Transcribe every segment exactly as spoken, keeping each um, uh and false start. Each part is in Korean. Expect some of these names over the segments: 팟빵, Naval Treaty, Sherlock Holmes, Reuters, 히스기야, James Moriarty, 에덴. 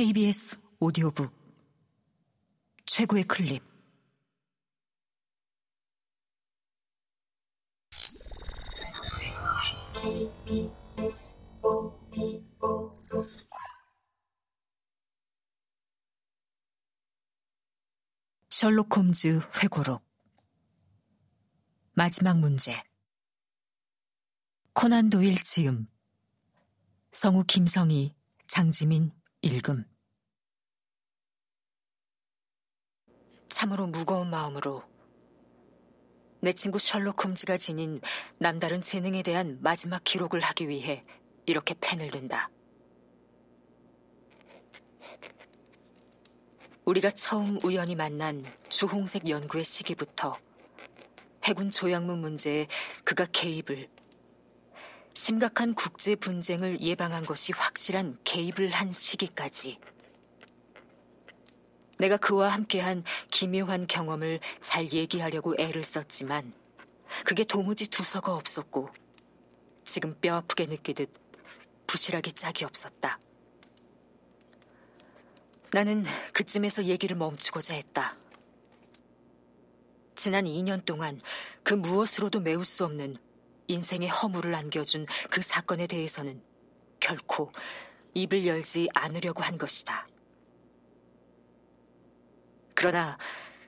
케이비에스 오디오북 최고의 클립. 케이비에스 오디오북. 셜록 홈즈 회고록 마지막 문제. 코난 도일 지음, 성우 김성희, 장지민 읽음. 참으로 무거운 마음으로 내 친구 셜록 홈즈가 지닌 남다른 재능에 대한 마지막 기록을 하기 위해 이렇게 펜을 든다. 우리가 처음 우연히 만난 주홍색 연구의 시기부터 해군 조약문 문제에 그가 개입을, 심각한 국제 분쟁을 예방한 것이 확실한 개입을 한 시기까지 내가 그와 함께한 기묘한 경험을 잘 얘기하려고 애를 썼지만 그게 도무지 두서가 없었고 지금 뼈아프게 느끼듯 부실하기 짝이 없었다. 나는 그쯤에서 얘기를 멈추고자 했다. 지난 이 년 동안 그 무엇으로도 메울 수 없는 인생의 허물을 안겨준 그 사건에 대해서는 결코 입을 열지 않으려고 한 것이다. 그러나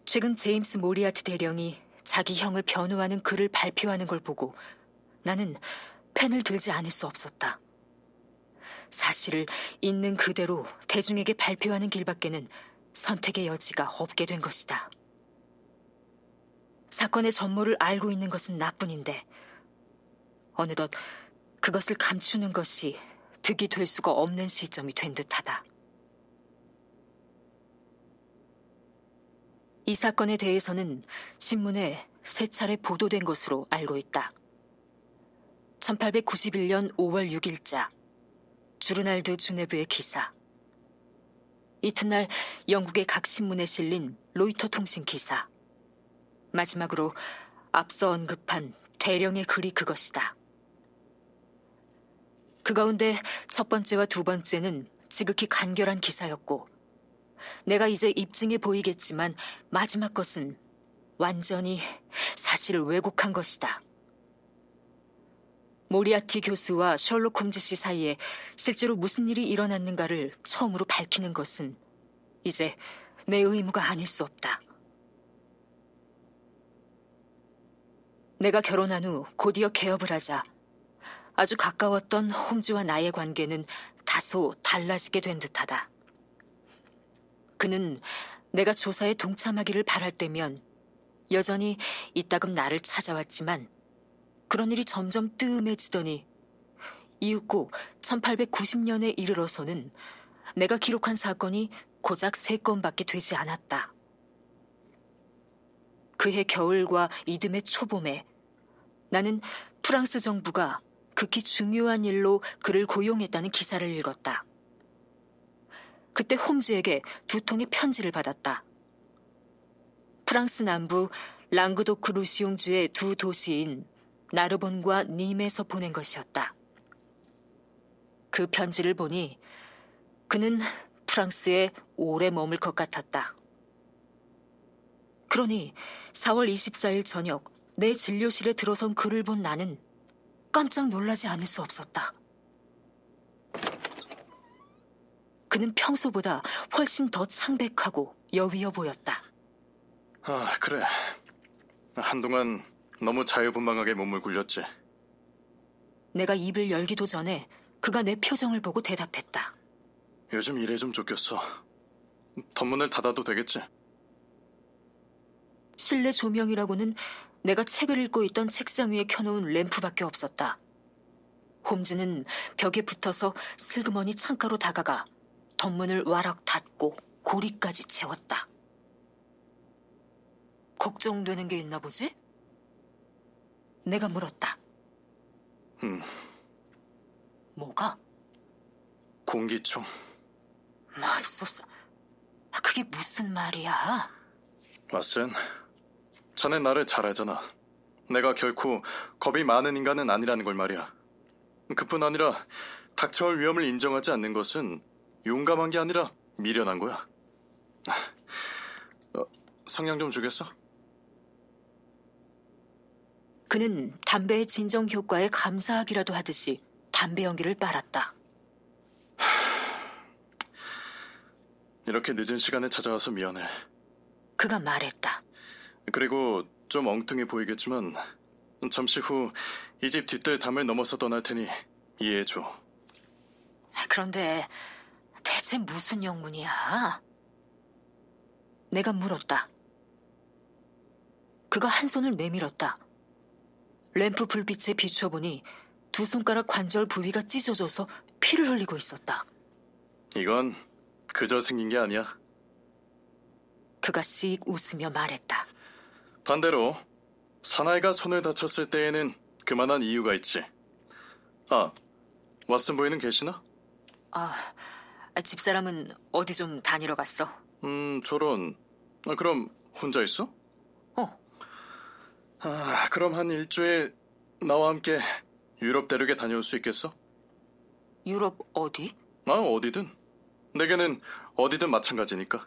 최근 제임스 모리아티 대령이 자기 형을 변호하는 글을 발표하는 걸 보고 나는 펜을 들지 않을 수 없었다. 사실을 있는 그대로 대중에게 발표하는 길밖에는 선택의 여지가 없게 된 것이다. 사건의 전모를 알고 있는 것은 나뿐인데 어느덧 그것을 감추는 것이 득이 될 수가 없는 시점이 된 듯하다. 이 사건에 대해서는 신문에 세 차례 보도된 것으로 알고 있다. 천팔백구십일 년 오월 육일자 주르날드 주네브의 기사, 이튿날 영국의 각 신문에 실린 로이터 통신 기사, 마지막으로 앞서 언급한 대령의 글이 그것이다. 그 가운데 첫 번째와 두 번째는 지극히 간결한 기사였고 내가 이제 입증해 보이겠지만 마지막 것은 완전히 사실을 왜곡한 것이다. 모리아티 교수와 셜록 홈즈 씨 사이에 실제로 무슨 일이 일어났는가를 처음으로 밝히는 것은 이제 내 의무가 아닐 수 없다. 내가 결혼한 후 곧이어 개업을 하자 아주 가까웠던 홈즈와 나의 관계는 다소 달라지게 된 듯하다. 그는 내가 조사에 동참하기를 바랄 때면 여전히 이따금 나를 찾아왔지만 그런 일이 점점 뜸해지더니 이윽고 천팔백구십 년에 이르러서는 내가 기록한 사건이 고작 세 건밖에 되지 않았다. 그해 겨울과 이듬해 초봄에 나는 프랑스 정부가 극히 중요한 일로 그를 고용했다는 기사를 읽었다. 그때 홈즈에게 두 통의 편지를 받았다. 프랑스 남부 랑그도크 루시옹주의 두 도시인 나르본과 님에서 보낸 것이었다. 그 편지를 보니 그는 프랑스에 오래 머물 것 같았다. 그러니 사월 이십사일 저녁 내 진료실에 들어선 그를 본 나는 깜짝 놀라지 않을 수 없었다. 그는 평소보다 훨씬 더 창백하고 여위어 보였다. 아, 그래. 한동안 너무 자유분방하게 몸을 굴렸지. 내가 입을 열기도 전에 그가 내 표정을 보고 대답했다. 요즘 일에 좀 쫓겼어. 덧문을 닫아도 되겠지? 실내 조명이라고는 내가 책을 읽고 있던 책상 위에 켜놓은 램프밖에 없었다. 홈즈는 벽에 붙어서 슬그머니 창가로 다가가 덧문을 와락 닫고 고리까지 채웠다. 걱정되는 게 있나 보지? 내가 물었다. 음. 뭐가? 공기총. 맙소사. 그게 무슨 말이야? 마센, 자네 나를 잘 알잖아. 내가 결코 겁이 많은 인간은 아니라는 걸 말이야. 그뿐 아니라 닥쳐올 위험을 인정하지 않는 것은 용감한 게 아니라 미련한 거야? 어, 성냥 좀 주겠어? 그는 담배의 진정 효과에 감사하기라도 하듯이 담배 연기를 빨았다. 이렇게 늦은 시간에 찾아와서 미안해. 그가 말했다. 그리고 좀 엉뚱해 보이겠지만 잠시 후 이 집 뒷뜰 담을 넘어서 떠날 테니 이해해줘. 그런데 대체 무슨 영문이야? 내가 물었다. 그가 한 손을 내밀었다. 램프 불빛에 비춰보니 두 손가락 관절 부위가 찢어져서 피를 흘리고 있었다. 이건 그저 생긴 게 아니야. 그가 씩 웃으며 말했다. 반대로 사나이가 손을 다쳤을 때에는 그만한 이유가 있지. 아, 왓슨 부인은 계시나? 아, 집사람은 어디 좀 다니러 갔어. 음, 저런. 아, 그럼 혼자 있어? 어. 아, 그럼 한 일주일 나와 함께 유럽 대륙에 다녀올 수 있겠어? 유럽 어디? 아, 어디든. 내게는 어디든 마찬가지니까.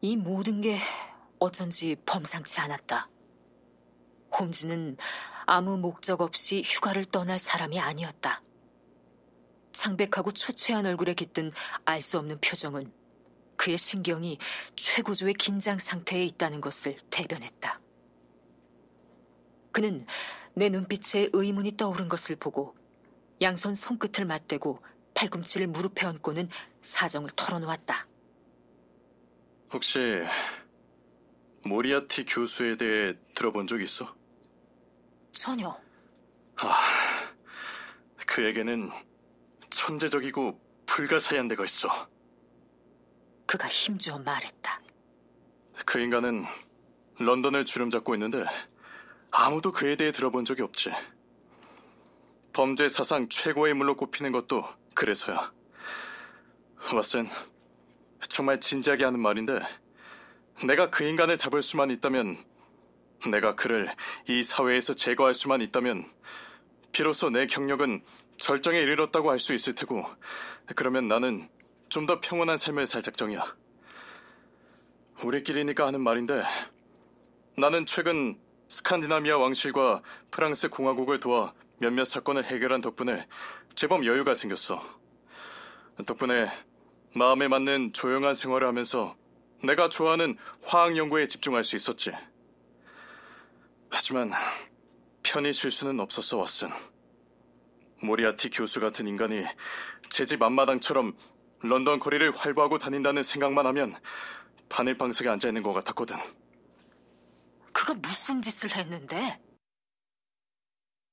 이 모든 게 어쩐지 범상치 않았다. 홈즈는 아무 목적 없이 휴가를 떠날 사람이 아니었다. 창백하고 초췌한 얼굴에 깃든 알 수 없는 표정은 그의 신경이 최고조의 긴장 상태에 있다는 것을 대변했다. 그는 내 눈빛에 의문이 떠오른 것을 보고 양손 손끝을 맞대고 팔꿈치를 무릎에 얹고는 사정을 털어놓았다. 혹시 모리아티 교수에 대해 들어본 적 있어? 전혀. 아, 그에게는 천재적이고 불가사의한 데가 있어. 그가 힘주어 말했다. 그 인간은 런던을 주름잡고 있는데 아무도 그에 대해 들어본 적이 없지. 범죄 사상 최고의 인물로 꼽히는 것도 그래서야. 왓슨, 정말 진지하게 하는 말인데 내가 그 인간을 잡을 수만 있다면, 내가 그를 이 사회에서 제거할 수만 있다면 비로소 내 경력은 절정에 이르렀다고 할 수 있을 테고, 그러면 나는 좀 더 평온한 삶을 살 작정이야. 우리끼리니까 하는 말인데 나는 최근 스칸디나미아 왕실과 프랑스 공화국을 도와 몇몇 사건을 해결한 덕분에 제법 여유가 생겼어. 덕분에 마음에 맞는 조용한 생활을 하면서 내가 좋아하는 화학 연구에 집중할 수 있었지. 하지만 편히 쉴 수는 없었어, 왓슨. 모리아티 교수 같은 인간이 제 집 앞마당처럼 런던 거리를 활보하고 다닌다는 생각만 하면 바늘방석에 앉아있는 것 같았거든. 그가 무슨 짓을 했는데?